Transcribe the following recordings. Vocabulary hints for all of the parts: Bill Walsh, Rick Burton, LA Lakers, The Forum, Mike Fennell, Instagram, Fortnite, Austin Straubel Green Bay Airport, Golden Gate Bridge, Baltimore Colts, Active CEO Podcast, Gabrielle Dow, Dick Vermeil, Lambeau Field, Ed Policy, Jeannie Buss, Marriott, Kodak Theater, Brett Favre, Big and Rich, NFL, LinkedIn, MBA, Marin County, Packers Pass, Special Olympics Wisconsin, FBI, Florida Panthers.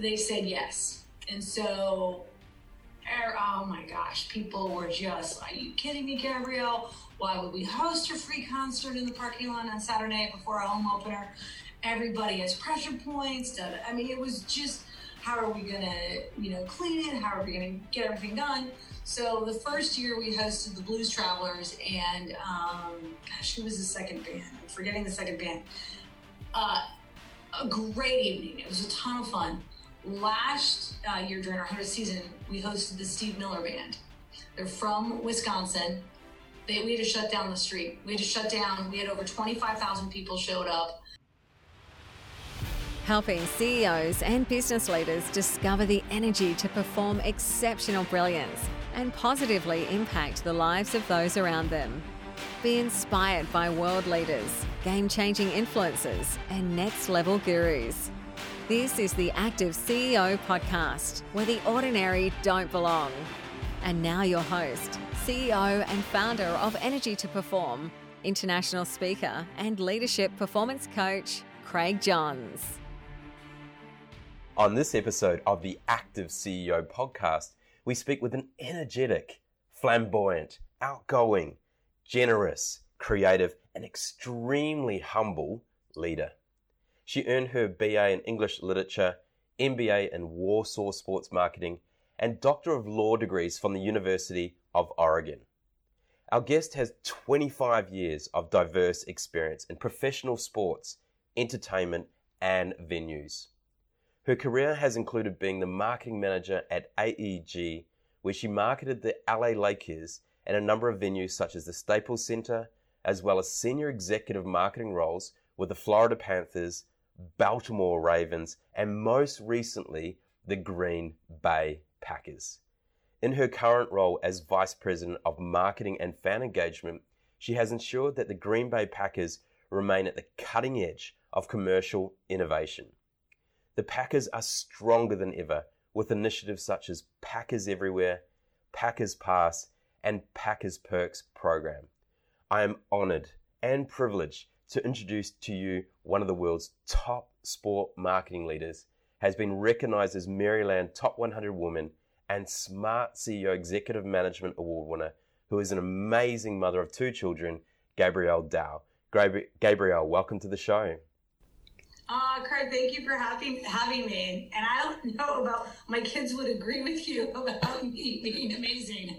they said yes. And so, oh my gosh, people were just, are you kidding me, Gabrielle? Why would we host a free concert in the parking lot on Saturday before our home opener? Everybody has pressure points. I mean, it was just, how are we going to, clean it? How are we going to get everything done? So the first year we hosted the Blues Travelers and, who was the second band? I'm forgetting the second band. A great evening. It was a ton of fun. Last year during our 100th season, we hosted the Steve Miller Band. They're from Wisconsin. We had to shut down the street. We had to shut down. We had over 25,000 people showed up. Helping CEOs and business leaders discover the energy to perform exceptional brilliance and positively impact the lives of those around them. Be inspired by world leaders, game-changing influencers, and next-level gurus. This is the Active CEO Podcast, where the ordinary don't belong. And now your host, CEO and founder of Energy to Perform, international speaker and leadership performance coach, Craig Johns. On this episode of the Active CEO Podcast, we speak with an energetic, flamboyant, outgoing, generous, creative, and extremely humble leader. She earned her BA in English Literature, MBA in Warsaw Sports Marketing, and Doctor of Law degrees from the University of Oregon. Our guest has 25 years of diverse experience in professional sports, entertainment, and venues. Her career has included being the marketing manager at AEG, where she marketed the LA Lakers and a number of venues such as the Staples Center, as well as senior executive marketing roles with the Florida Panthers, Baltimore Ravens, and most recently, the Green Bay Packers. In her current role as Vice President of Marketing and Fan Engagement, she has ensured that the Green Bay Packers remain at the cutting edge of commercial innovation. The Packers are stronger than ever with initiatives such as Packers Everywhere, Packers Pass, and Packers Perks program. I am honored and privileged to introduce to you one of the world's top sport marketing leaders, has been recognized as Maryland Top 100 Woman and Smart CEO Executive Management Award winner, who is an amazing mother of two children, Gabrielle Dow. Gabrielle, welcome to the show. Craig, thank you for having me. And I don't know about my kids would agree with you about me being amazing.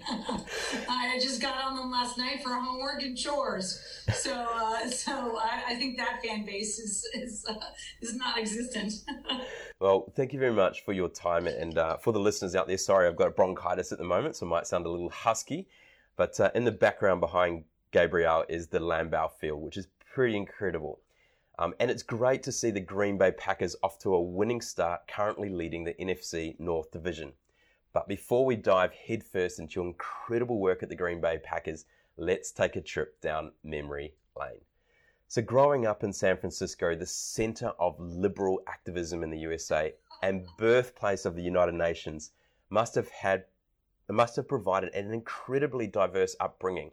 I just got on them last night for homework and chores. So I think that fan base is non-existent. Well, thank you very much for your time. And for the listeners out there, sorry, I've got bronchitis at the moment, so I might sound a little husky. But in the background behind Gabrielle is the Lambeau Field, which is pretty incredible. And it's great to see the Green Bay Packers off to a winning start, currently leading the NFC North Division. But before we dive headfirst into your incredible work at the Green Bay Packers, let's take a trip down memory lane. So growing up in San Francisco, the center of liberal activism in the USA and birthplace of the United Nations, must have provided an incredibly diverse upbringing.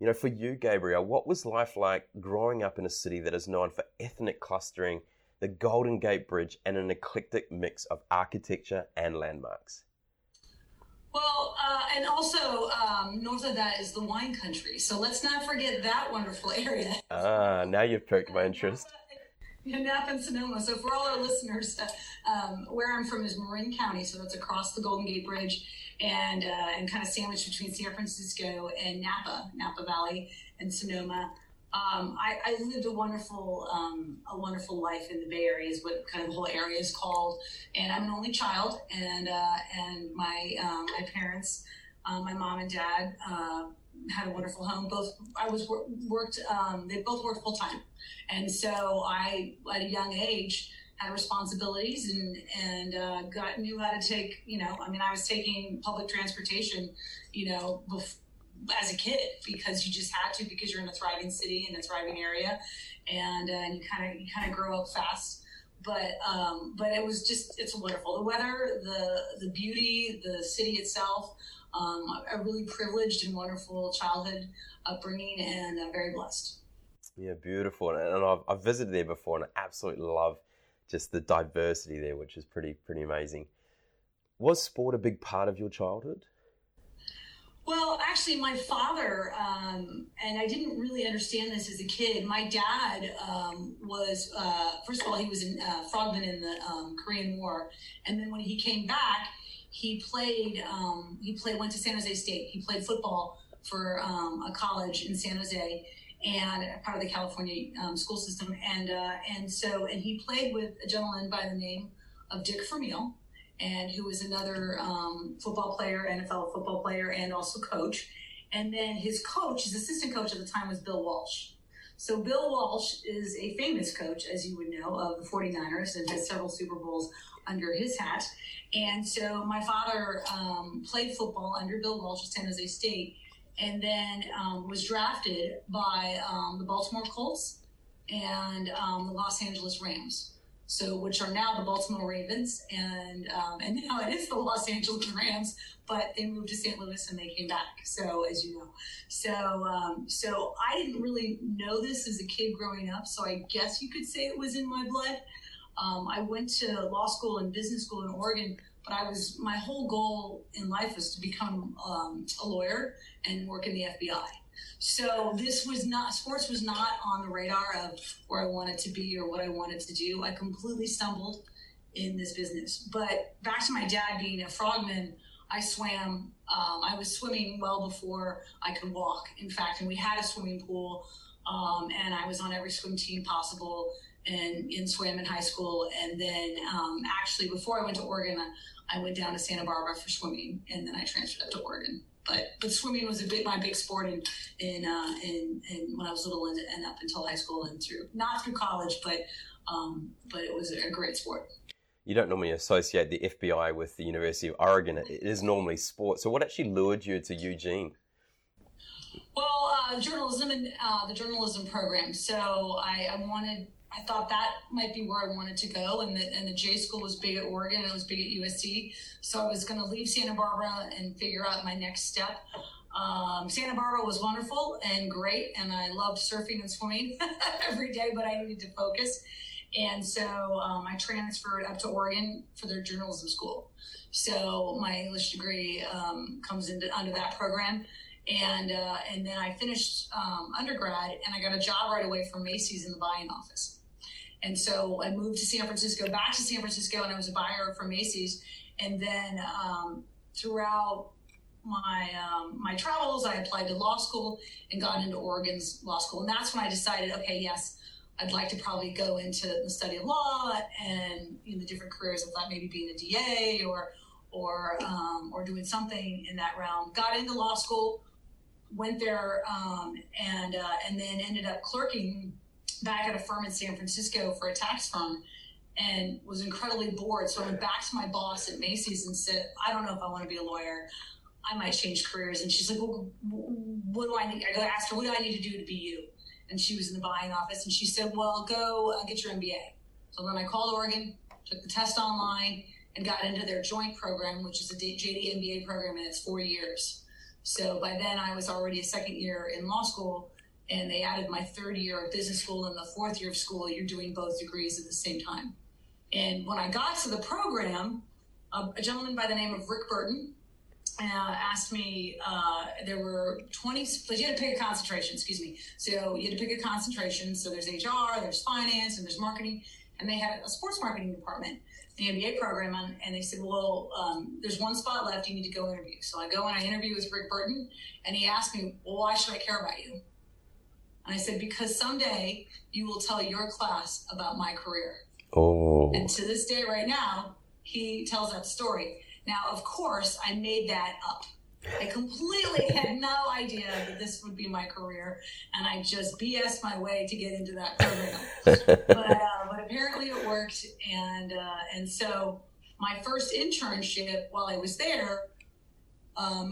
You know, for you, Gabrielle, what was life like growing up in a city that is known for ethnic clustering, the Golden Gate Bridge, and an eclectic mix of architecture and landmarks? Well, and also north of that is the wine country. So let's not forget that wonderful area. Now you've piqued my interest. Napa and Sonoma. So for all our listeners, where I'm from is Marin County, so that's across the Golden Gate Bridge and kind of sandwiched between San Francisco and Napa Valley and Sonoma. I lived a wonderful life in the Bay Area is what kind of the whole area is called. And I'm an only child, and my parents, my mom and dad, had a wonderful home. They both worked full time, and so I, at a young age, had responsibilities and knew how to take. I was taking public transportation, as a kid because you just had to because you're in a thriving city and a thriving area, and you kind of grow up fast. But it was just it's wonderful. The weather, the beauty, the city itself. A really privileged and wonderful childhood upbringing, and I'm very blessed. Yeah, beautiful. And I've visited there before, and I absolutely love just the diversity there, which is pretty amazing. Was sport a big part of your childhood? Well, actually, my father, and I didn't really understand this as a kid, my dad was, first of all, he was a frogman in the Korean War. And then when he came back, he went to San Jose State. He played football for a college in San Jose and part of the California school system. And he played with a gentleman by the name of Dick Vermeil, and who was another football player, NFL football player, and also coach. And then his assistant coach at the time was Bill Walsh. So Bill Walsh is a famous coach, as you would know, of the 49ers, and has several Super Bowls under his hat. And so my father played football under Bill Walsh at San Jose State, and then was drafted by the Baltimore Colts and the Los Angeles Rams. So, which are now the Baltimore Ravens, and now it is the Los Angeles Rams, but they moved to St. Louis and they came back. So, as you know, so I didn't really know this as a kid growing up. So I guess you could say it was in my blood. I went to law school and business school in Oregon, but my whole goal in life was to become a lawyer and work in the FBI. So sports was not on the radar of where I wanted to be or what I wanted to do. I completely stumbled in this business. But back to my dad being a frogman, I swam. I was swimming well before I could walk, in fact, and we had a swimming pool, and I was on every swim team possible and swam in high school. And then actually before I went to Oregon, I went down to Santa Barbara for swimming, and then I transferred up to Oregon. But swimming was my big sport in when I was little and up until high school and through, not through college, but it was a great sport. You don't normally associate the FBI with the University of Oregon. It is normally sport. So what actually lured you to Eugene? Well, journalism and the journalism program. So I thought that might be where I wanted to go, and the J school was big at Oregon, and it was big at USC, so I was going to leave Santa Barbara and figure out my next step. Santa Barbara was wonderful and great, and I loved surfing and swimming every day, but I needed to focus, and so I transferred up to Oregon for their journalism school. So my English degree comes under that program. And then I finished undergrad, and I got a job right away from Macy's in the buying office. And so I moved to San Francisco, back to San Francisco, and I was a buyer for Macy's. And then throughout my travels, I applied to law school and got into Oregon's law school. And that's when I decided, okay, yes, I'd like to probably go into the study of law and the different careers. I thought maybe being a DA or doing something in that realm. Got into law school, went there, and then ended up clerking back at a firm in San Francisco for a tax firm, and was incredibly bored. So I went back to my boss at Macy's and said, I don't know if I want to be a lawyer. I might change careers. And she's like, well, what do I need? I asked her, what do I need to do to be you? And she was in the buying office, and she said, well, go get your MBA. So then I called Oregon, took the test online, and got into their joint program, which is a JD MBA program, and it's 4 years. So by then I was already a second year in law school, and they added my third year of business school and the fourth year of school. You're doing both degrees at the same time. And when I got to the program, a gentleman by the name of Rick Burton asked me, there were 20, but you had to pick a concentration, So you had to pick a concentration. So there's HR, there's finance, and there's marketing. And they had a sports marketing department, the MBA program, and they said, well, there's one spot left, you need to go interview. So I go and I interview with Rick Burton, and he asked me, well, why should I care about you? And I said, because someday you will tell your class about my career. Oh. And to this day right now, he tells that story. Now, of course, I made that up. I completely had no idea that this would be my career, and I just BS'd my way to get into that program. But apparently it worked, and so my first internship while I was there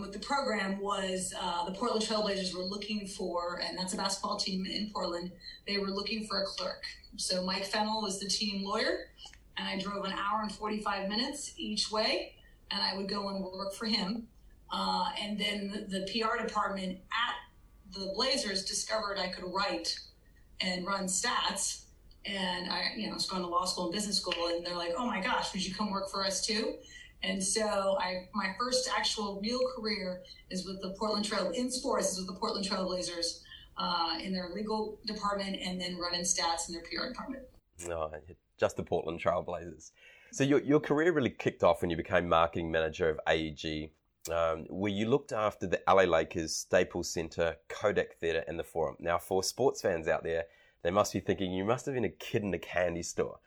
with the program was the Portland Trail Blazers were looking for, and that's a basketball team in Portland, they were looking for a clerk. So Mike Fennell was the team lawyer, and I drove an hour and 45 minutes each way, and I would go and work for him. And then the PR department at the Blazers discovered I could write and run stats And I, you know, was going to law school and business school, and they're like, "Oh my gosh, would you come work for us too?" And so my first actual real career is with the Portland Trail in sports, is with the Portland Trail Blazers in their legal department, and then running stats in their PR department. No, just the Portland Trail Blazers. So your career really kicked off when you became marketing manager of AEG, where you looked after the LA Lakers, Staples Center, Kodak Theater, and the Forum. Now, for sports fans out there, they must be thinking you must have been a kid in a candy store.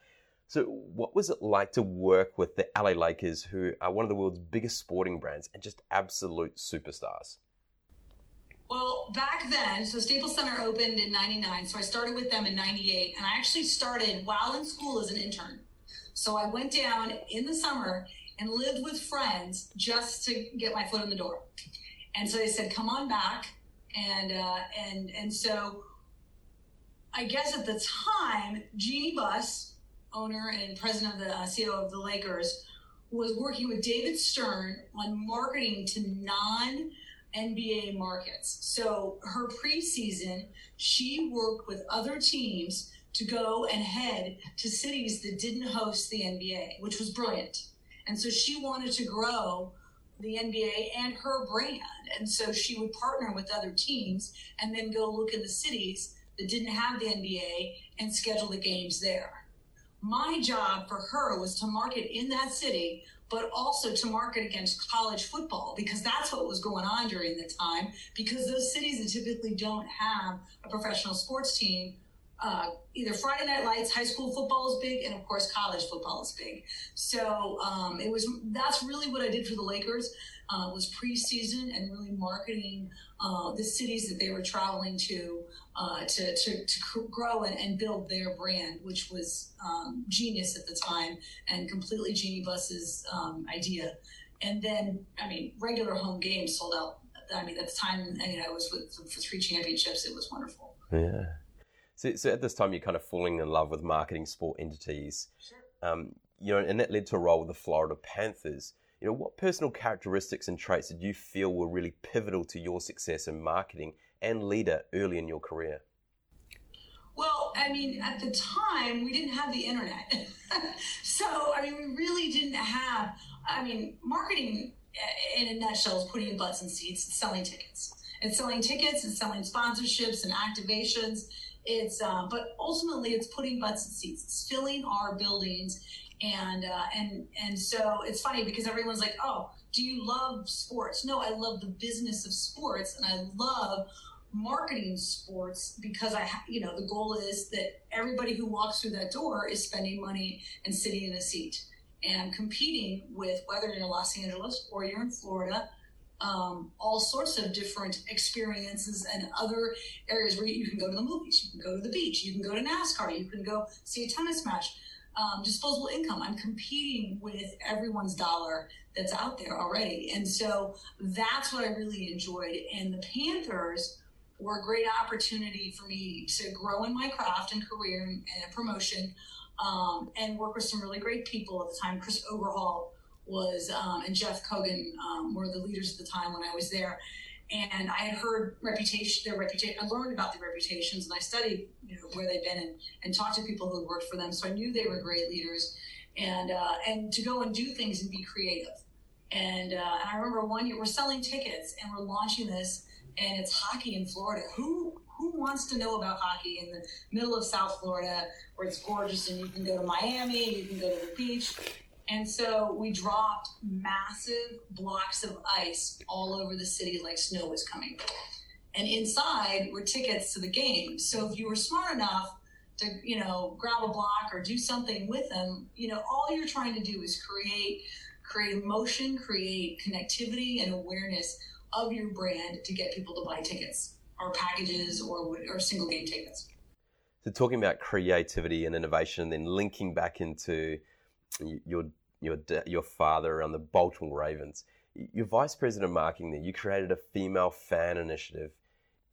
So what was it like to work with the LA Lakers, who are one of the world's biggest sporting brands and just absolute superstars? Well, back then, so Staples Center opened in 99, so I started with them in 98, and I actually started while in school as an intern. So I went down in the summer and lived with friends just to get my foot in the door. And so they said, come on back. And so I guess at the time, Jeannie Buss, owner and president of the CEO of the Lakers, was working with David Stern on marketing to non-NBA markets. So her preseason, she worked with other teams to go and head to cities that didn't host the NBA, which was brilliant. And so she wanted to grow the NBA and her brand. And so she would partner with other teams and then go look in the cities that didn't have the NBA and schedule the games there. My job for her was to market in that city, but also to market against college football, because that's what was going on during the time, because those cities that typically don't have a professional sports team, either Friday Night Lights, high school football is big, and of course college football is big. So that's really what I did for the Lakers, was preseason and really marketing the cities that they were traveling to grow and build their brand, which was genius at the time and completely Jeannie Buss's idea. And then, I mean, regular home games sold out. I mean, at the time, you know, I was for 3 championships. It was wonderful. Yeah. So at this time, you're kind of falling in love with marketing sport entities, sure. You know, and that led to a role with the Florida Panthers. You know, what personal characteristics and traits did you feel were really pivotal to your success in marketing and leader early in your career? Well, I mean, at the time, we didn't have the internet. So, I mean, we really didn't have, I mean, marketing in a nutshell is putting in butts and seats and selling tickets. And selling tickets and selling sponsorships and activations. It's but ultimately it's putting butts in seats. It's filling our buildings, and so it's funny because everyone's like, "Oh, do you love sports?" No, I love the business of sports, and I love marketing sports because the goal is that everybody who walks through that door is spending money and sitting in a seat and competing with, whether you're in Los Angeles or you're in Florida. All sorts of different experiences and other areas where you can go to the movies, you can go to the beach, you can go to NASCAR, you can go see a tennis match, disposable income. I'm competing with everyone's dollar that's out there already. And so that's what I really enjoyed. And the Panthers were a great opportunity for me to grow in my craft and career and a promotion, and work with some really great people at the time. Chris Oberhall was and Jeff Kogan were the leaders at the time when I was there, and I had heard their reputation. I learned about their reputations, and I studied where they've been and talked to people who had worked for them. So I knew they were great leaders, and to go and do things and be creative. And I remember one year we're selling tickets and we're launching this, and it's hockey in Florida. Who wants to know about hockey in the middle of South Florida where it's gorgeous and you can go to Miami, you can go to the beach. And so we dropped massive blocks of ice all over the city like snow was coming. And inside were tickets to the game. So if you were smart enough to, grab a block or do something with them, all you're trying to do is create emotion, create connectivity and awareness of your brand to get people to buy tickets or packages or single game tickets. So talking about creativity and innovation, then linking back into your father on the Baltimore Ravens. Your vice president of marketing there, you created a female fan initiative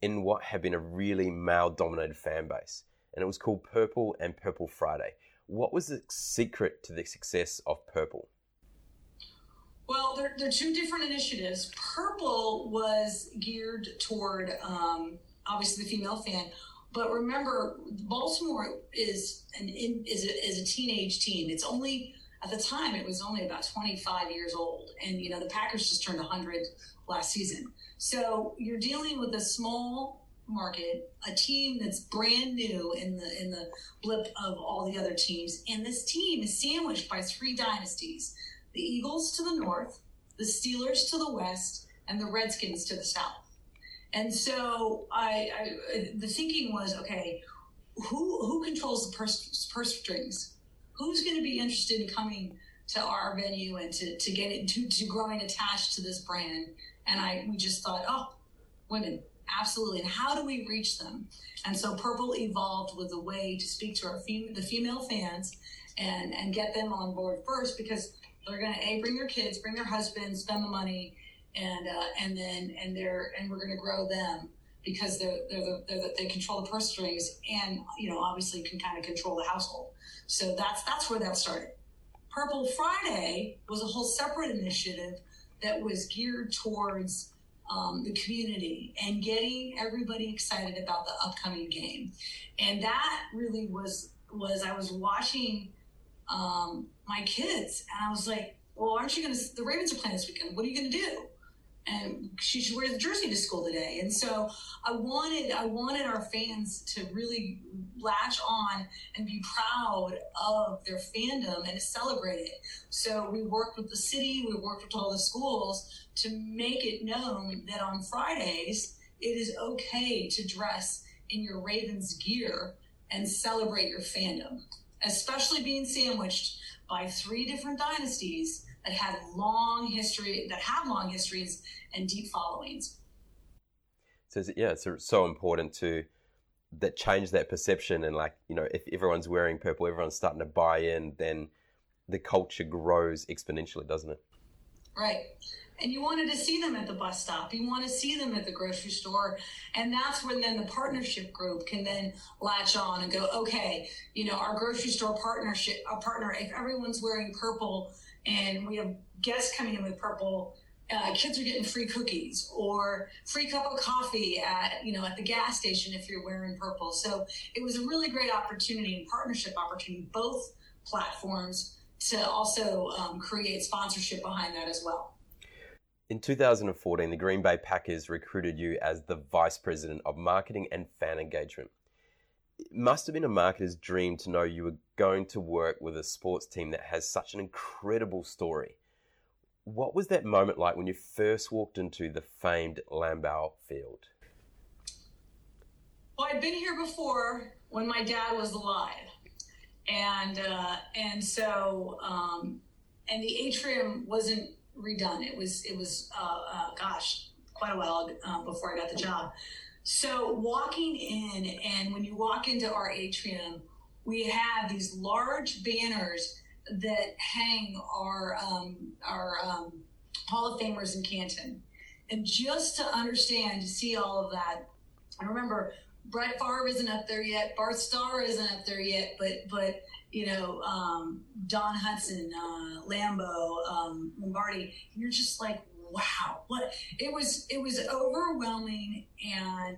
in what had been a really male-dominated fan base, and it was called Purple and Purple Friday. What was the secret to the success of Purple? Well, there are 2 different initiatives. Purple was geared toward, obviously, the female fan, But remember, Baltimore is a teenage team. It's only, at the time, it was only about 25 years old. And, you know, the Packers just turned 100 last season. So you're dealing with a small market, a team that's brand new in the blip of all the other teams. And this team is sandwiched by three dynasties, the Eagles to the north, the Steelers to the west, and the Redskins to the south. And so the thinking was, okay, who controls the purse strings? Who's going to be interested in coming to our venue and to get it to growing attached to this brand? And we just thought, oh, women, absolutely. And how do we reach them? And so Purple evolved with a way to speak to the female fans and get them on board first, because they're going to bring their kids, bring their husbands, spend the money. And we're going to grow them because they control the purse strings, and you know, obviously can kind of control the household. So that's where that started. Purple Friday was a whole separate initiative that was geared towards the community and getting everybody excited about the upcoming game. And that really was I was watching my kids, and I was like, well, aren't you going to? The Ravens are playing this weekend. What are you going to do? And she should wear the jersey to school today. And so I wanted our fans to really latch on and be proud of their fandom and to celebrate it. So we worked with the city, we worked with all the schools to make it known that on Fridays, it is okay to dress in your Ravens gear and celebrate your fandom, especially being sandwiched by three different dynasties that had long histories and deep followings. So yeah, it's so important to that change that perception, and like, you know, if everyone's wearing purple, everyone's starting to buy in, then the culture grows exponentially, doesn't it? Right. And you wanted to see them at the bus stop. You want to see them at the grocery store. And that's when then the partnership group can then latch on and go, okay, you know, our grocery store partner, if everyone's wearing purple and we have guests coming in with purple, kids are getting free cookies or free cup of coffee at the gas station if you're wearing purple. So it was a really great opportunity and partnership opportunity, both platforms, to also create sponsorship behind that as well. In 2014, the Green Bay Packers recruited you as the Vice President of Marketing and Fan Engagement. It must have been a marketer's dream to know you were going to work with a sports team that has such an incredible story. What was that moment like when you first walked into the famed Lambeau Field? Well, I'd been here before when my dad was alive. And the atrium wasn't redone. It was quite a while before I got the job. So walking in, and when you walk into our atrium, we have these large banners that hang our Hall of Famers in Canton. And just to understand, to see all of that, I remember Brett Favre isn't up there yet, Bart Starr isn't up there yet, but you know, Don Hudson, Lambeau, Lombardi, you're just like, wow, what it was overwhelming. And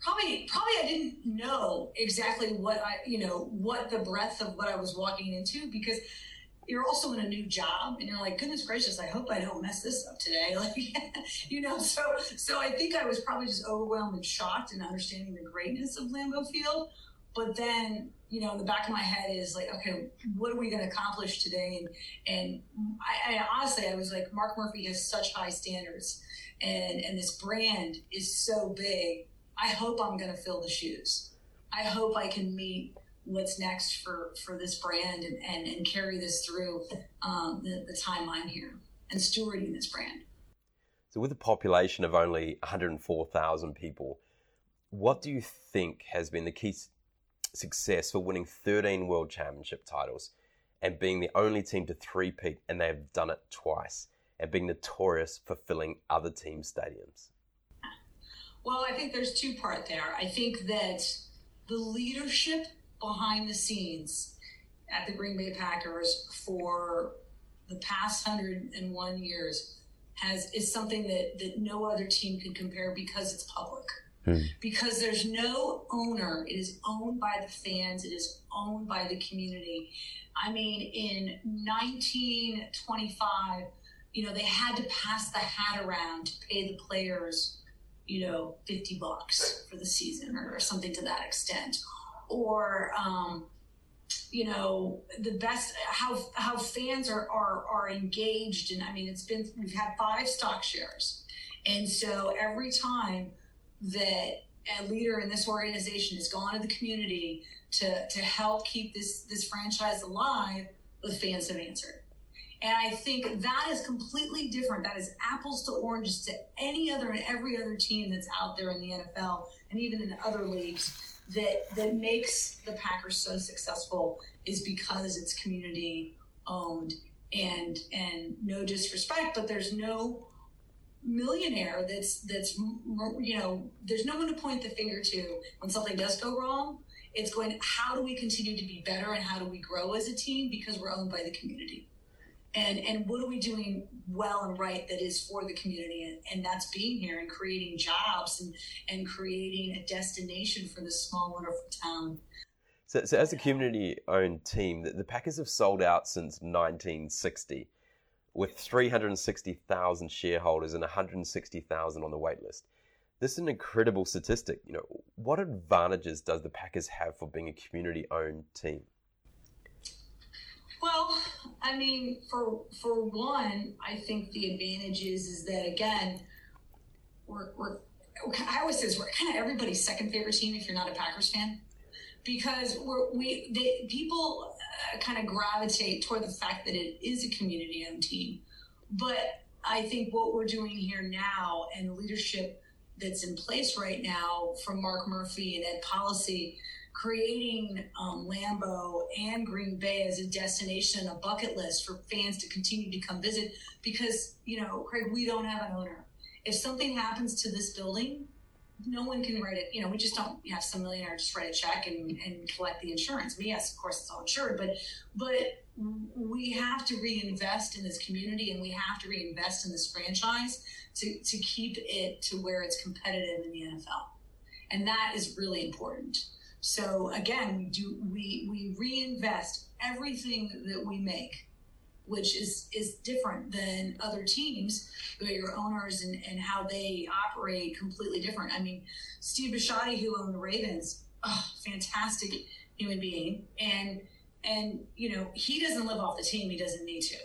probably I didn't know exactly what the breadth of what I was walking into, because you're also in a new job and you're like, goodness gracious, I hope I don't mess this up today. Like, you know, so I think I was probably just overwhelmed and shocked and understanding the greatness of Lambeau Field. But then, you know, in the back of my head is like, okay, what are we going to accomplish today? And I honestly, I was like, Mark Murphy has such high standards, and this brand is so big. I hope I'm going to fill the shoes. I hope I can meet what's next for this brand and carry this through the timeline here and stewarding this brand. So with a population of only 104,000 people, what do you think has been the key success for winning 13 World Championship titles and being the only team to three-peat, and they have done it twice, and being notorious for filling other teams' stadiums? Well, I think there's two part there. I think that the leadership behind the scenes at the Green Bay Packers for the past 101 years is something that no other team can compare, because it's public. because there's no owner. It is owned by the fans. It is owned by the community. I mean, in 1925, you know, they had to pass the hat around to pay the players, you know, $50 for the season or something to that extent. Or, you know, the best, how fans are engaged. And I mean, it's been, we've had 5 stock shares. And so every time that a leader in this organization has gone to the community to help keep this franchise alive, the fans have answered. And I think that is completely different. That is apples to oranges to any other and every other team that's out there in the NFL and even in other leagues. That makes the Packers so successful is because it's community owned. And no disrespect, but there's no millionaire that's you know, there's no one to point the finger to when something does go wrong. It's going, how do we continue to be better and how do we grow as a team, because we're owned by the community, and what are we doing well and right that is for the community, and that's being here and creating jobs and creating a destination for this small wonderful town. So as a community owned team, the Packers have sold out since 1960 with 360,000 shareholders and 160,000 on the wait list. This is an incredible statistic. You know, what advantages does the Packers have for being a community-owned team? Well, I mean, for one, I think the advantage is that, again, I always say this, we're kind of everybody's second favorite team if you're not a Packers fan, because people kind of gravitate toward the fact that it is a community-owned team. But I think what we're doing here now and the leadership that's in place right now from Mark Murphy and Ed Policy, creating Lambeau and Green Bay as a destination, a bucket list for fans to continue to come visit, because, you know, Craig, we don't have an owner. If something happens to this building, no one can write it. You know, we just don't have some millionaire just write a check and collect the insurance. I mean, yes, of course, it's all insured, but we have to reinvest in this community, and we have to reinvest in this franchise to keep it to where it's competitive in the NFL. And that is really important. So again, we reinvest everything that we make, which is different than other teams, your owners and how they operate, completely different. I mean, Steve Bisciotti, who owned the Ravens, fantastic human being. And, you know, he doesn't live off the team. He doesn't need to.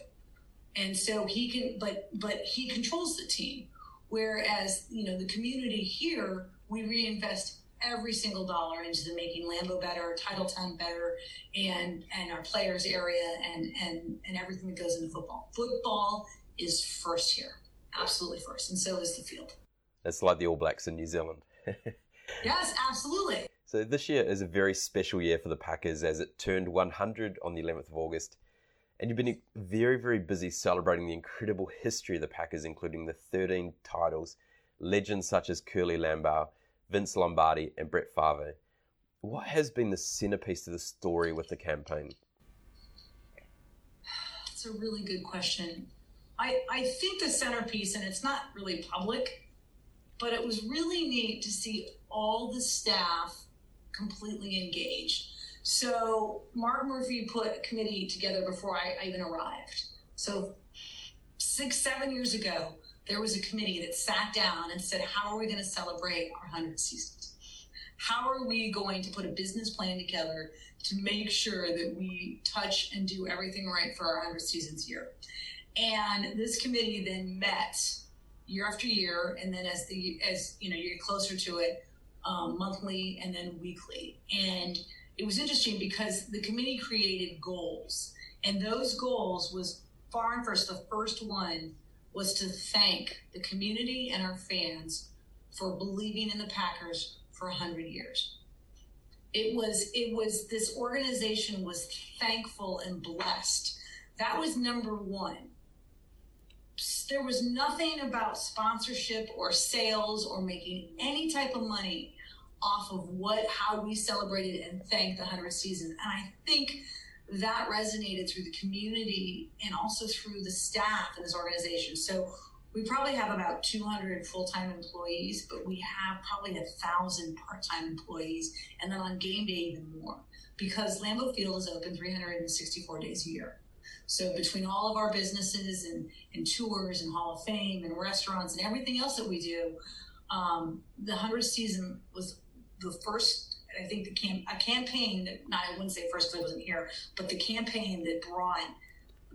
And so he can, but he controls the team. Whereas, you know, the community here, we reinvest every single dollar into the making Lambeau better, Title X better, and our players area and everything that goes into football. Football is first here. Absolutely first. And so is the field. It's like the All Blacks in New Zealand. Yes, absolutely. So this year is a very special year for the Packers as it turned 100 on the 11th of August. And you've been very, very busy celebrating the incredible history of the Packers, including the 13 titles, legends such as Curly Lambeau, Vince Lombardi, and Brett Favre. What has been the centerpiece of the story with the campaign? That's a really good question. I think the centerpiece, and it's not really public, but it was really neat to see all the staff completely engaged. So Mark Murphy put a committee together before I even arrived. So 6-7 years ago, there was a committee that sat down and said, how are we going to celebrate our 100th season? How are we going to put a business plan together to make sure that we touch and do everything right for our 100th seasons year? And this committee then met year after year, and then as you know, you get closer to it, monthly and then weekly. And it was interesting because the committee created goals, and those goals was far and first. The first one was to thank the community and our fans for believing in the Packers for 100 years. It was this organization was thankful and blessed. That was number one. There was nothing about sponsorship or sales or making any type of money off of how we celebrated and thanked the 100th season. And I think that resonated through the community and also through the staff in this organization. So we probably have about 200 full-time employees, but we have probably 1,000 part-time employees, and then on game day, even more, because Lambeau Field is open 364 days a year. So between all of our businesses and tours and Hall of Fame and restaurants and everything else that we do, the 100th season was the first, I think, a campaign that, I wouldn't say first because I wasn't here, but the campaign that brought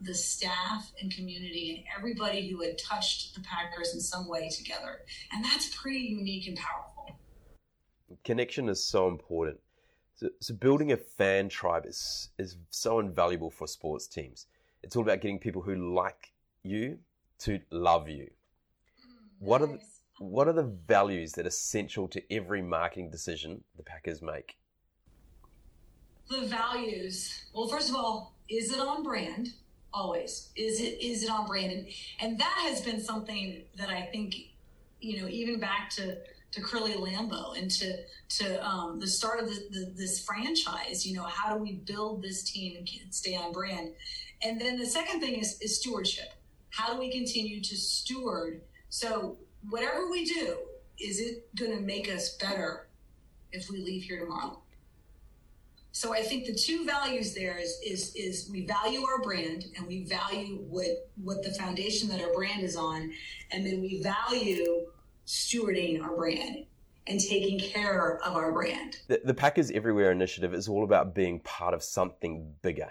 the staff and community and everybody who had touched the Packers in some way together. And that's pretty unique and powerful. Connection is so important. So building a fan tribe is so invaluable for sports teams. It's all about getting people who like you to love you. What are the values that are central to every marketing decision the Packers make? The values. Well, first of all, is it on brand? Always. Is it on brand? And that has been something that I think, even back to Curly Lambeau and to the start of this franchise, how do we build this team and stay on brand? And then the second thing is stewardship. How do we continue to steward? So whatever we do, is it going to make us better if we leave here tomorrow? So I think the two values there is we value our brand and we value what the foundation that our brand is on. And then we value stewarding our brand and taking care of our brand. The Packers Everywhere initiative is all about being part of something bigger.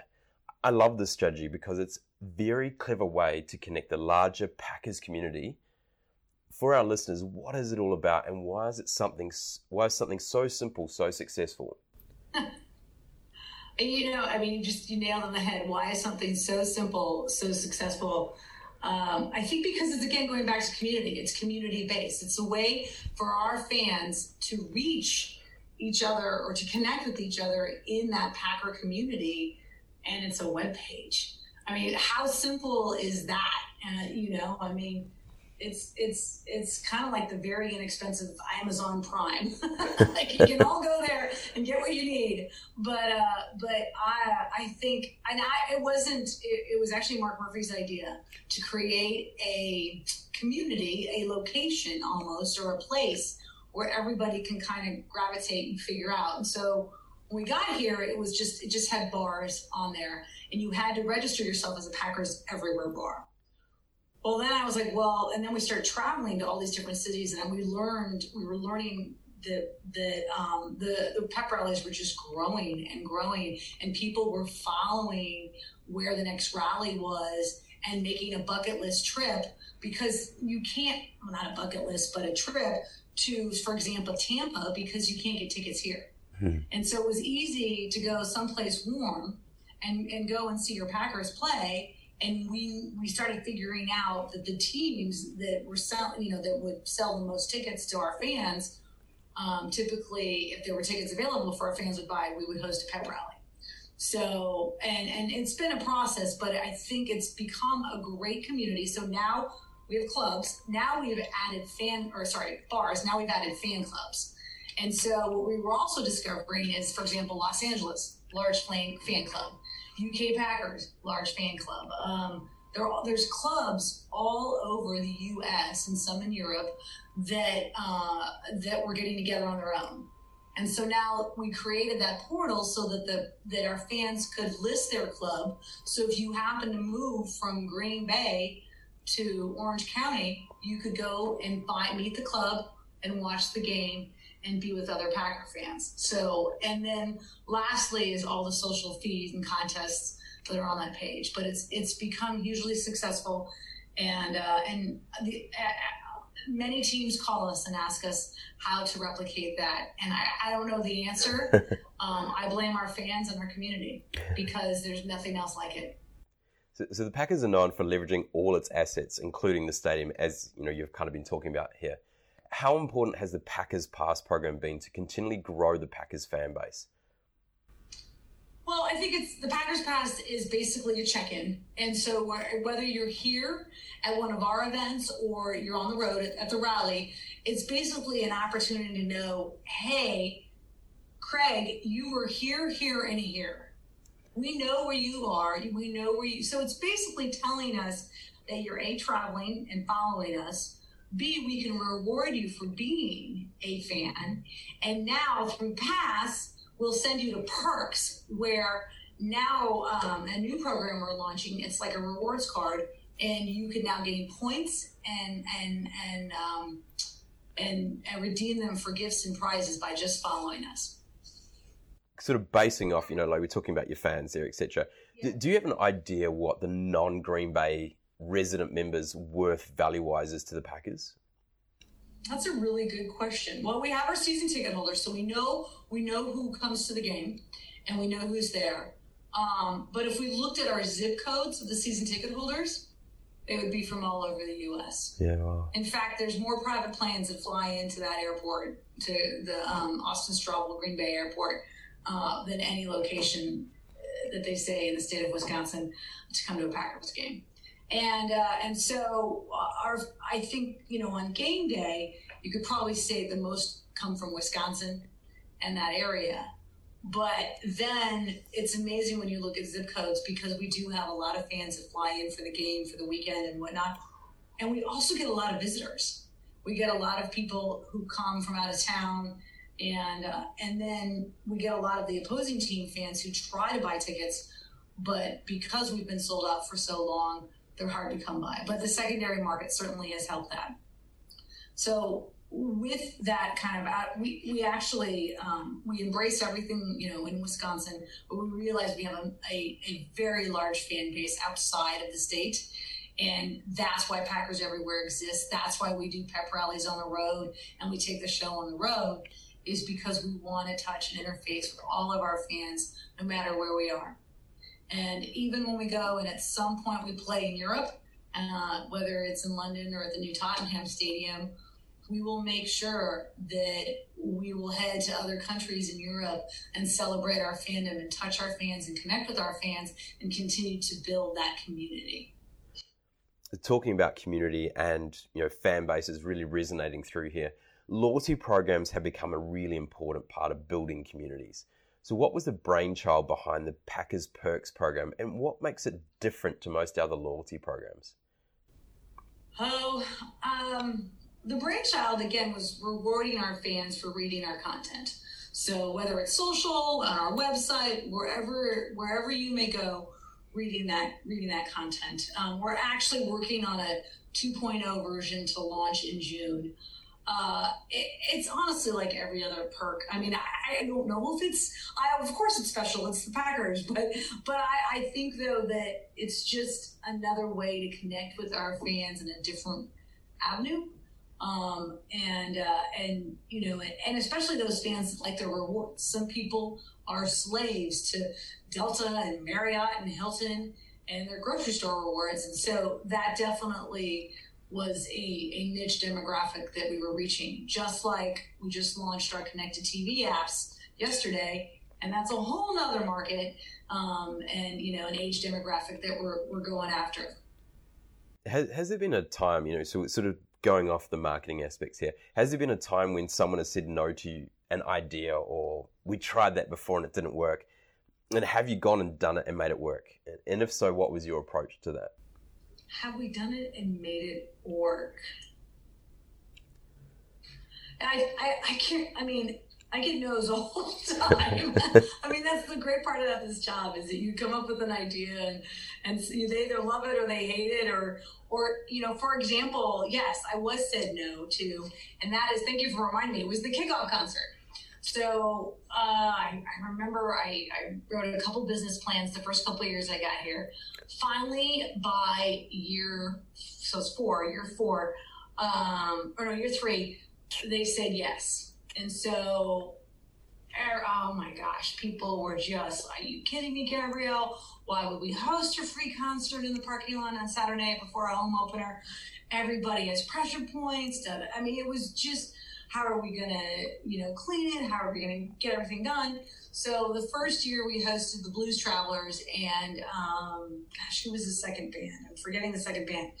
I love this strategy because it's a very clever way to connect the larger Packers community. For our listeners, what is it all about, and why is something so simple so successful? You nailed it on the head. Why is something so simple so successful? I think because it's, again, going back to community. It's community-based. It's a way for our fans to reach each other or to connect with each other in that Packer community, and it's a web page. How simple is that? It's kind of like the very inexpensive Amazon Prime. Like, you can all go there and get what you need. But it was actually Mark Murphy's idea to create a community, a location almost, or a place where everybody can kind of gravitate and figure out. And so when we got here, it just had bars on there, and you had to register yourself as a Packers Everywhere bar. Well, then I was like, and then we started traveling to all these different cities, and we were learning the pep rallies were just growing, and people were following where the next rally was and making a bucket list trip, because you can't, not a bucket list, but a trip to, for example, Tampa, because you can't get tickets here. And so it was easy to go someplace warm and go and see your Packers play. And we started figuring out that the teams that were that would sell the most tickets to our fans, typically, if there were tickets available for our fans would buy, we would host a pep rally. So, and it's been a process, but I think it's become a great community. So now we have clubs. Now we've added bars. Now we've added fan clubs. And so what we were also discovering is, for example, Los Angeles, large fan club. UK Packers, large fan club. There's clubs all over the U.S. and some in Europe that were getting together on their own. And so now we created that portal so that that our fans could list their club. So if you happen to move from Green Bay to Orange County, you could go and meet the club and watch the game and be with other Packer fans. So, and then lastly is all the social feeds and contests that are on that page. But it's become hugely successful, and many teams call us and ask us how to replicate that. And I don't know the answer. I blame our fans and our community, because there's nothing else like it. So the Packers are known for leveraging all its assets, including the stadium, as you've kind of been talking about here. How important has the Packers Pass program been to continually grow the Packers fan base? Well, I think the Packers Pass is basically a check-in. And so whether you're here at one of our events or you're on the road at the rally, it's basically an opportunity to know, hey, Craig, you were here, and here. We know where you are. So it's basically telling us that you're A, traveling and following us, B, we can reward you for being a fan, and now through Pass, we'll send you to Perks, where now a new program we're launching, it's like a rewards card, and you can now gain points and redeem them for gifts and prizes by just following us. Sort of basing off, you know, like we're talking about your fans there, etc. Yeah. Do you have an idea what the non-Green Bay resident members' worth value-wise is to the Packers? That's a really good question. Well, we have our season ticket holders, so we know who comes to the game, and we know who's there. But if we looked at our zip codes of the season ticket holders, they would be from all over the U.S. Yeah. Wow. In fact, there's more private planes that fly into that airport, to the Austin Straubel Green Bay Airport, than any location that they say in the state of Wisconsin to come to a Packers game. And so I think, you know, on game day, you could probably say the most come from Wisconsin and that area. But then it's amazing when you look at zip codes, because we do have a lot of fans that fly in for the game, for the weekend and whatnot. And we also get a lot of visitors. We get a lot of people who come from out of town. And then we get a lot of the opposing team fans who try to buy tickets, but because we've been sold out for so long, they're hard to come by. But the secondary market certainly has helped that. So with that kind of, we actually, we embrace everything, you know, in Wisconsin, but we realize we have a very large fan base outside of the state. And that's why Packers Everywhere exists. That's why we do pep rallies on the road, and we take the show on the road, is because we want to touch and interface with all of our fans, no matter where we are. And even when we go, and at some point we play in Europe, whether it's in London or at the new Tottenham Stadium, we will make sure that we will head to other countries in Europe and celebrate our fandom and touch our fans and connect with our fans and continue to build that community. Talking about community and, you know, fan base is really resonating through here. Loyalty programs have become a really important part of building communities. So what was the brainchild behind the Packers Perks program, and what makes it different to most other loyalty programs? The brainchild, again, was rewarding our fans for reading our content. So whether it's social, on our website, wherever you may go, reading that content. We're actually working on a 2.0 version to launch in June. It's honestly like every other perk. I mean, I don't know if of course it's special, it's the Packers, but I think though that it's just another way to connect with our fans in a different avenue. And you know, and especially those fans that like their rewards. Some people are slaves to Delta and Marriott and Hilton and their grocery store rewards. And so that definitely was a niche demographic that we were reaching, just like we just launched our connected TV apps yesterday. And that's a whole nother market, and, you know, an age demographic that we're going after. Has there been a time, you know, so it's sort of going off the marketing aspects here, has there been a time when someone has said no to you, an idea, or we tried that before and it didn't work? And have you gone and done it and made it work? And if so, what was your approach to that? Have we done it and made it work? I can't, I mean, I get no's all the time. I mean, that's the great part about this job, is that you come up with an idea and they either love it or they hate it, or, you know, for example, yes, I was said no to, and that is, thank you for reminding me, it was the kickoff concert. So I remember I wrote a couple business plans the first couple of years I got here. Finally, by year three, they said yes. And so, oh my gosh, people were just, are you kidding me, Gabrielle? Why would we host a free concert in the parking lot on Saturday before our home opener? Everybody has pressure points. I mean, it was just, how are we going to, you know, clean it? How are we going to get everything done? So the first year we hosted the Blues Travelers and, who was the second band? I'm forgetting the second band.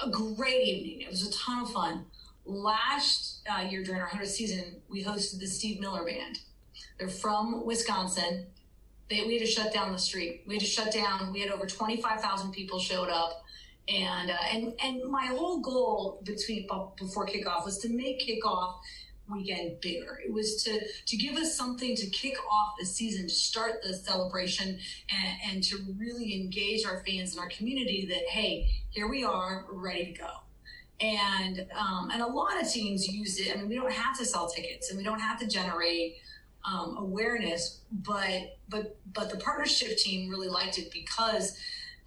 A great evening. It was a ton of fun. Last year during our 100th season, we hosted the Steve Miller Band. They're from Wisconsin. we had to shut down the street. We had to shut down. We had over 25,000 people showed up. And my whole goal before kickoff was to make kickoff weekend bigger. It was to give us something to kick off the season, to start the celebration, and to really engage our fans and our community that, hey, here we are, we're ready to go. And a lot of teams used it. I mean, we don't have to sell tickets and we don't have to generate awareness, but the partnership team really liked it because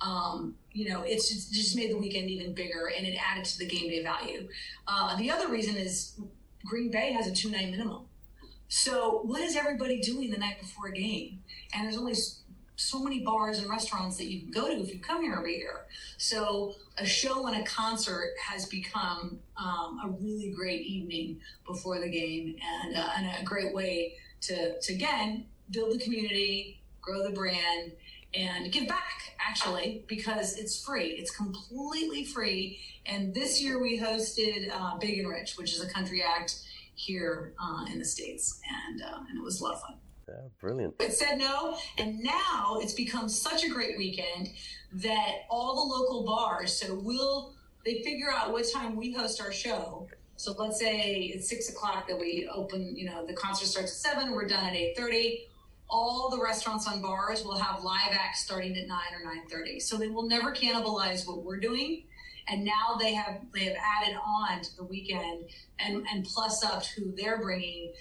it just made the weekend even bigger, and it added to the game day value. The other reason is Green Bay has a 2-night minimum. So what is everybody doing the night before a game? And there's only so many bars and restaurants that you can go to if you come here every year. So a show and a concert has become a really great evening before the game, and a great way to again, build the community, grow the brand, and give back, actually, because it's free. It's completely free. And this year we hosted Big and Rich, which is a country act here in the States. And it was a lot of fun. Yeah, brilliant. It said no. And now it's become such a great weekend that all the local bars, they figure out what time we host our show. So let's say it's 6:00 that we open, the concert starts at 7:00, we're done at 8:30. All the restaurants and bars will have live acts starting at 9 or 9:30. So they will never cannibalize what we're doing. And now they have added on to the weekend and plus up who they're bringing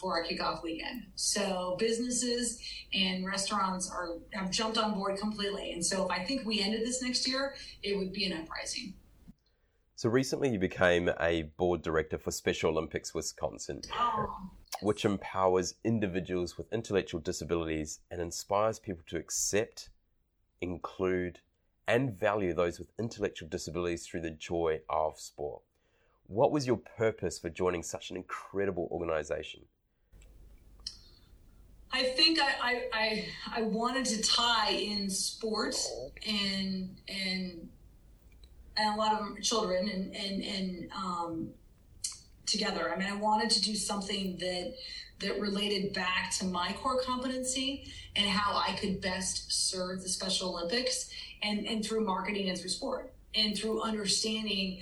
for our kickoff weekend. So businesses and restaurants have jumped on board completely. And so if I think we ended this next year, it would be an uprising. So recently you became a board director for Special Olympics Wisconsin. Oh. Which empowers individuals with intellectual disabilities and inspires people to accept, include, and value those with intellectual disabilities through the joy of sport. What was your purpose for joining such an incredible organization? I think I wanted to tie in sports and a lot of children and together. I mean, I wanted to do something that related back to my core competency and how I could best serve the Special Olympics and through marketing and through sport and through understanding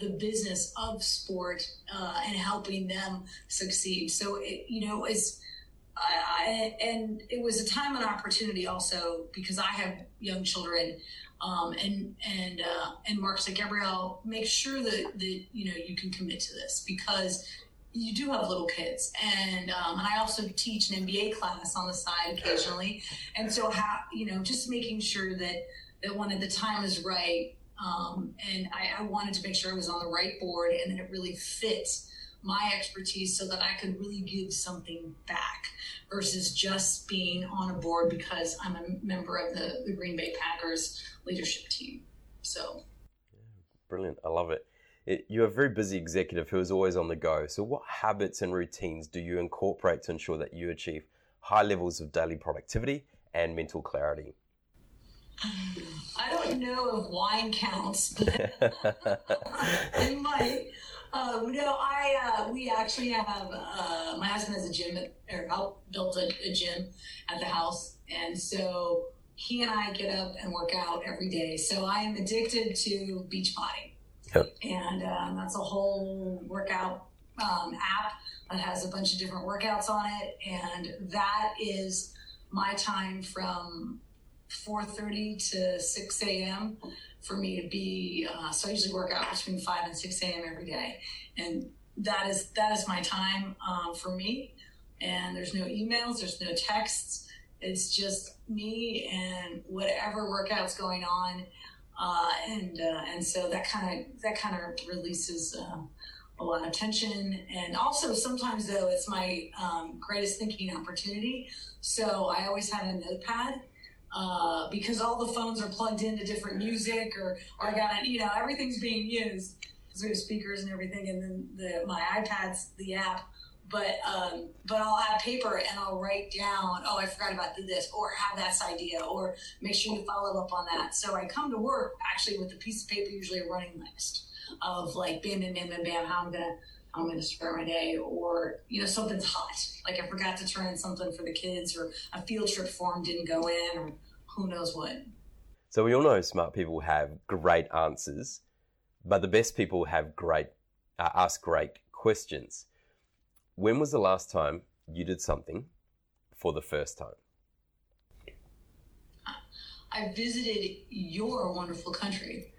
the business of sport and helping them succeed. So, it was a time and opportunity also because I have young children. And Mark's like, Gabrielle, make sure that you can commit to this because you do have little kids. And I also teach an MBA class on the side occasionally. And so just making sure that when the time is right. And I wanted to make sure I was on the right board and that it really fits my expertise so that I could really give something back versus just being on a board because I'm a member of the Green Bay Packers leadership team. So. Brilliant. I love it. You're a very busy executive who is always on the go. So what habits and routines do you incorporate to ensure that you achieve high levels of daily productivity and mental clarity? I don't know if wine counts, but it might. We actually have, my husband has a gym, or helped build a gym at the house. And so he and I get up and work out every day. So I am addicted to Beachbody. Yep. And that's a whole workout app that has a bunch of different workouts on it. And that is my time from 4:30 to 6 a.m. for me to be, so I usually work out between 5 and 6 a.m. every day. And that is my time for me. And there's no emails, there's no texts. It's just me and whatever workout's going on. And so that kind of releases a lot of tension. And also sometimes though, it's my greatest thinking opportunity. So I always have a notepad. Because all the phones are plugged into different music or I got, everything's being used because we have speakers and everything. And then my iPad's the app, but I'll have paper and I'll write down, oh, I forgot about this or have that idea or make sure you follow up on that. So I come to work actually with a piece of paper, usually a running list of like, bam, bam, bam, bam, bam, how I'm going to I'm going to start my day, or, you know, something's hot. Like I forgot to turn in something for the kids, or a field trip form didn't go in, or who knows what. So we all know smart people have great answers, but the best people have ask great questions. When was the last time you did something for the first time? I visited your wonderful country,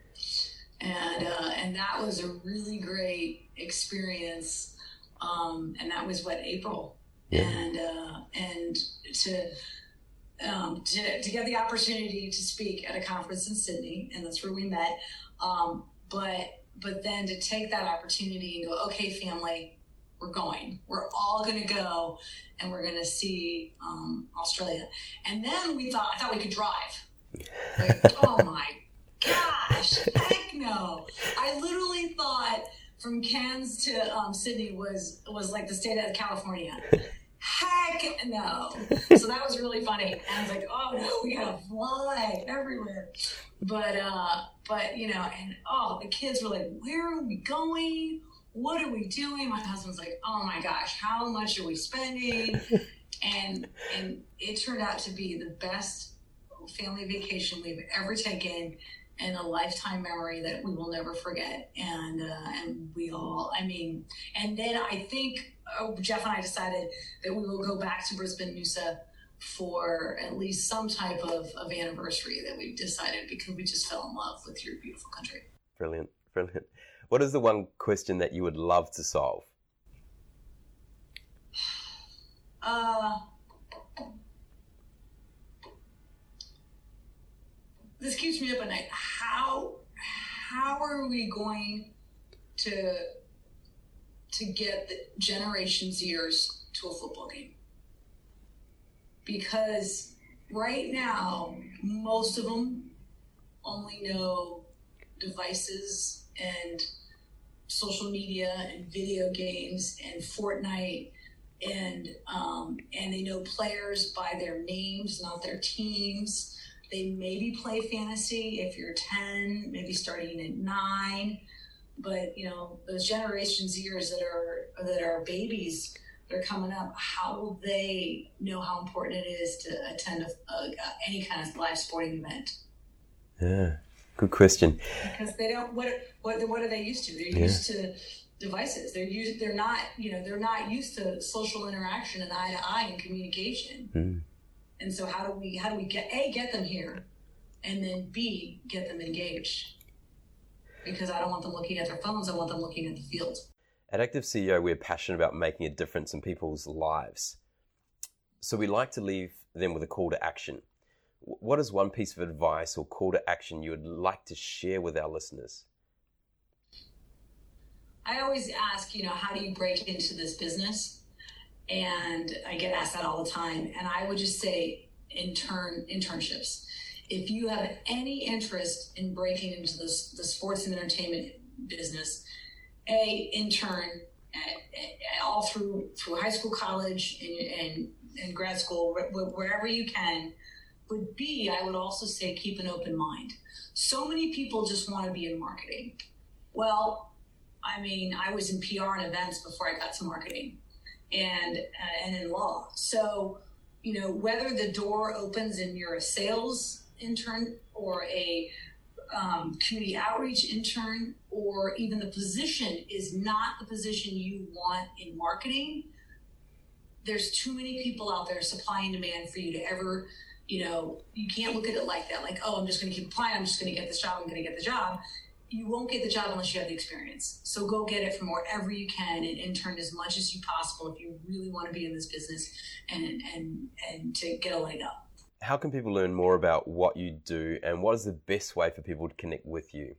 and that was a really great experience. And that was April, yeah. and to get the opportunity to speak at a conference in Sydney, and that's where we met. But then to take that opportunity and go, okay, family, we're going. We're all going to go, and we're going to see Australia. And then I thought we could drive. Like, oh my gosh, heck no! I literally thought from Cairns to Sydney was like the state of California. Heck no! So that was really funny. And I was like, oh no, we gotta fly everywhere. But you know, and the kids were like, where are we going? What are we doing? My husband's like, oh my gosh, how much are we spending? And it turned out to be the best family vacation we've ever taken, and a lifetime memory that we will never forget. And we all, I mean, and then I think Jeff and I decided that we will go back to Brisbane Noosa for at least some type of anniversary that we've decided, because we just fell in love with your beautiful country. Brilliant, brilliant. What is the one question that you would love to solve? This keeps me up at night. How are we going to get the generation's ears to a football game? Because right now, most of them only know devices and social media and video games and Fortnite, and they know players by their names, not their teams. They maybe play fantasy if you're 10, maybe starting at 9, but you know, those generations' ears that are babies that are coming up, how will they know how important it is to attend any kind of live sporting event? Yeah, good question. Because they don't. What are they used to? They're used to devices. They're not used to social interaction and eye to eye and communication. Mm. And so how do we get A, get them here, and then B, get them engaged? Because I don't want them looking at their phones. I want them looking at the field. At Active CEO, we're passionate about making a difference in people's lives. So we like to leave them with a call to action. What is one piece of advice or call to action you would like to share with our listeners? I always ask, you know, how do you break into this business? And I get asked that all the time. And I would just say internships. If you have any interest in breaking into the sports and entertainment business, intern all through high school, college, and grad school, wherever you can. But B, I would also say keep an open mind. So many people just want to be in marketing. Well, I mean, I was in PR and events before I got to marketing. And in law. So, you know, whether the door opens and you're a sales intern or a community outreach intern, or even the position is not the position you want in marketing, there's too many people out there, supply and demand, for you to ever, you know, you can't look at it like that. Like, oh, I'm just going to keep applying. I'm just going to get this job. I'm going to get the job. You won't get the job unless you have the experience. So go get it from wherever you can and intern as much as you possible if you really want to be in this business and to get a leg up. How can people learn more about what you do, and what is the best way for people to connect with you?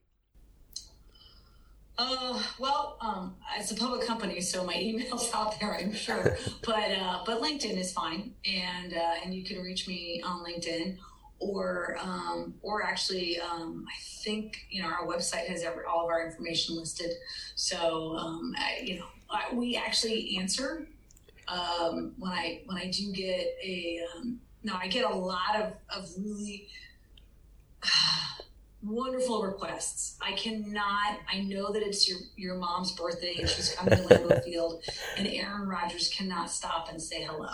It's a public company, so my email's out there, I'm sure. but LinkedIn is fine, and you can reach me on LinkedIn. Or actually, I think, you know, our website has all of our information listed. So, we actually answer when I do get I get a lot of really wonderful requests. I know that it's your mom's birthday and she's coming to Lambeau Field and Aaron Rodgers cannot stop and say hello.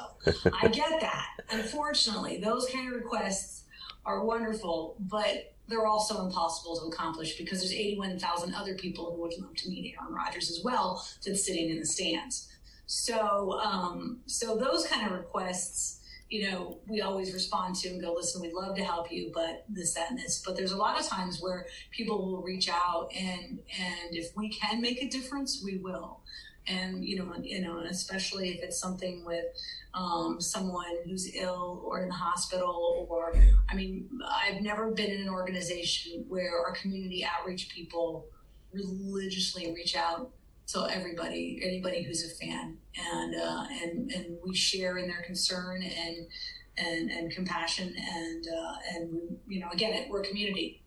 I get that. Unfortunately, those kind of requests are wonderful, but they're also impossible to accomplish because there's 81,000 other people who would love to meet Aaron Rodgers as well that's sitting in the stands. So those kind of requests, we always respond to and go, listen, we'd love to help you, but this, that, and this. But there's a lot of times where people will reach out and if we can make a difference, we will. And, and especially if it's something with someone who's ill or in the hospital or, I've never been in an organization where our community outreach people religiously reach out to anybody who's a fan and we share in their concern and compassion and we're community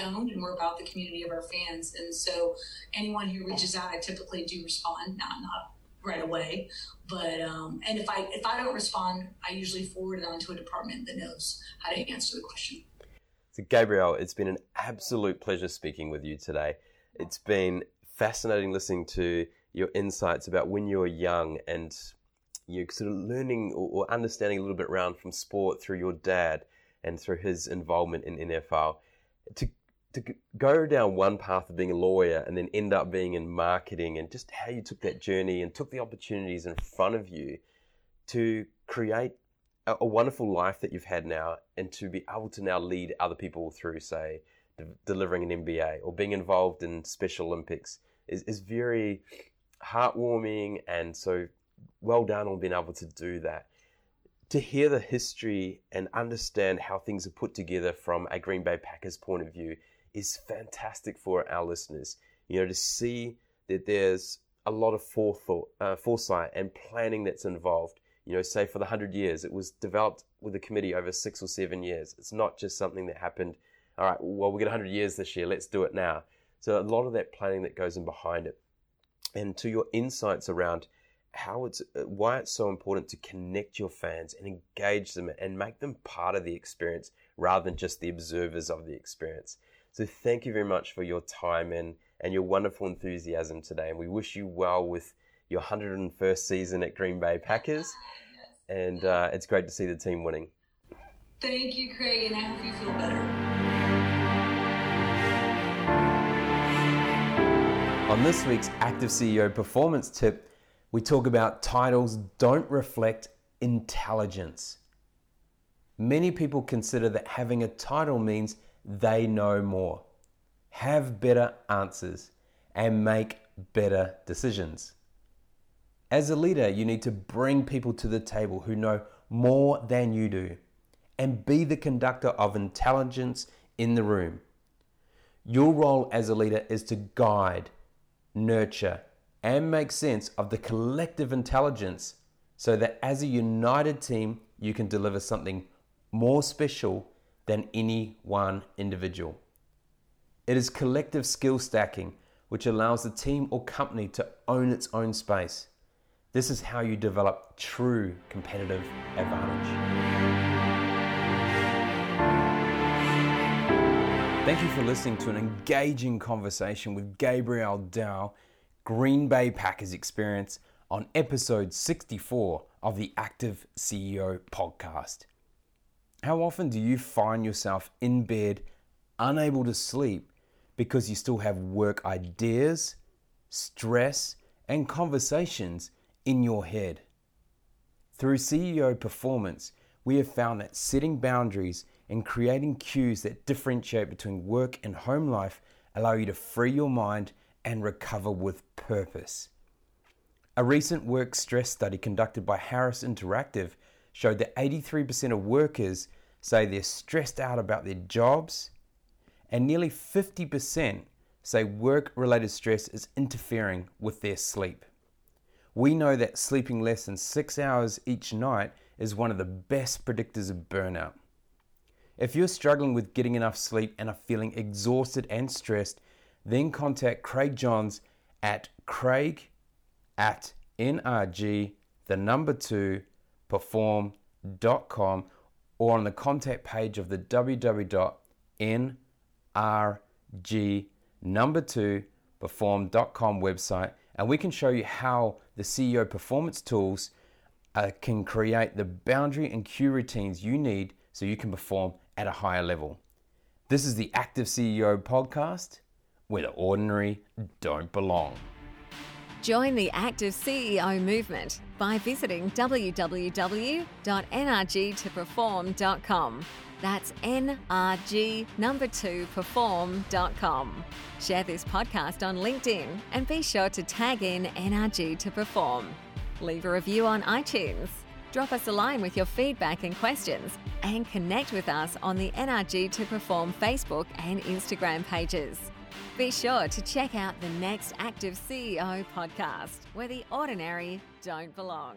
owned and we're about the community of our fans, and so anyone who reaches out I typically do respond, not right away, but and if I don't respond I usually forward it on to a department that knows how to answer the question. So Gabrielle, it's been an absolute pleasure speaking with you today. It's been fascinating listening to your insights about when you were young and you're sort of learning or understanding a little bit around from sport through your dad and through his involvement in NFL. To go down one path of being a lawyer and then end up being in marketing, and just how you took that journey and took the opportunities in front of you to create a wonderful life that you've had now, and to be able to now lead other people through, say, delivering an MBA or being involved in Special Olympics is very heartwarming, and so well done on being able to do that. To hear the history and understand how things are put together from a Green Bay Packers point of view is fantastic for our listeners. To see that there's a lot of foresight and planning that's involved. Say for the 100 years, it was developed with a committee over 6 or 7 years. It's not just something that happened, all right, well, we get 100 years this year, let's do it now. So a lot of that planning that goes in behind it. And to your insights around why it's so important to connect your fans and engage them and make them part of the experience rather than just the observers of the experience. So thank you very much for your time and your wonderful enthusiasm today. And we wish you well with your 101st season at Green Bay Packers. Yes. And it's great to see the team winning. Thank you, Craig, and I hope you feel better. On this week's Active CEO Performance Tip, we talk about titles don't reflect intelligence. Many people consider that having a title means they know more, have better answers, and make better decisions. As a leader, you need to bring people to the table who know more than you do and be the conductor of intelligence in the room. Your role as a leader is to guide, nurture, and make sense of the collective intelligence so that as a united team, you can deliver something more special than any one individual. It is collective skill stacking, which allows the team or company to own its own space. This is how you develop true competitive advantage. Thank you for listening to an engaging conversation with Gabrielle Dow, Green Bay Packers experience, on episode 64 of the Active CEO podcast. How often do you find yourself in bed, unable to sleep, because you still have work ideas, stress, and conversations in your head? Through CEO Performance, we have found that setting boundaries and creating cues that differentiate between work and home life allow you to free your mind and recover with purpose. A recent work stress study conducted by Harris Interactive showed that 83% of workers say they're stressed out about their jobs, and nearly 50% say work-related stress is interfering with their sleep. We know that sleeping less than 6 hours each night is one of the best predictors of burnout. If you're struggling with getting enough sleep and are feeling exhausted and stressed, then contact Craig Johns at craig@nrg2perform.com or on the contact page of the www.nrg2 energy2perform.com website, and we can show you how the CEO performance tools can create the boundary and cue routines you need so you can perform at a higher level. This is the Active CEO Podcast, where the ordinary don't belong. Join the Active CEO movement by visiting www.nrg2perform.com. That's nrg2perform.com. Share this podcast on LinkedIn and be sure to tag in NRG to Perform. Leave a review on iTunes. Drop us a line with your feedback and questions and connect with us on the NRG to Perform Facebook and Instagram pages. Be sure to check out the next Active CEO podcast, where the ordinary don't belong.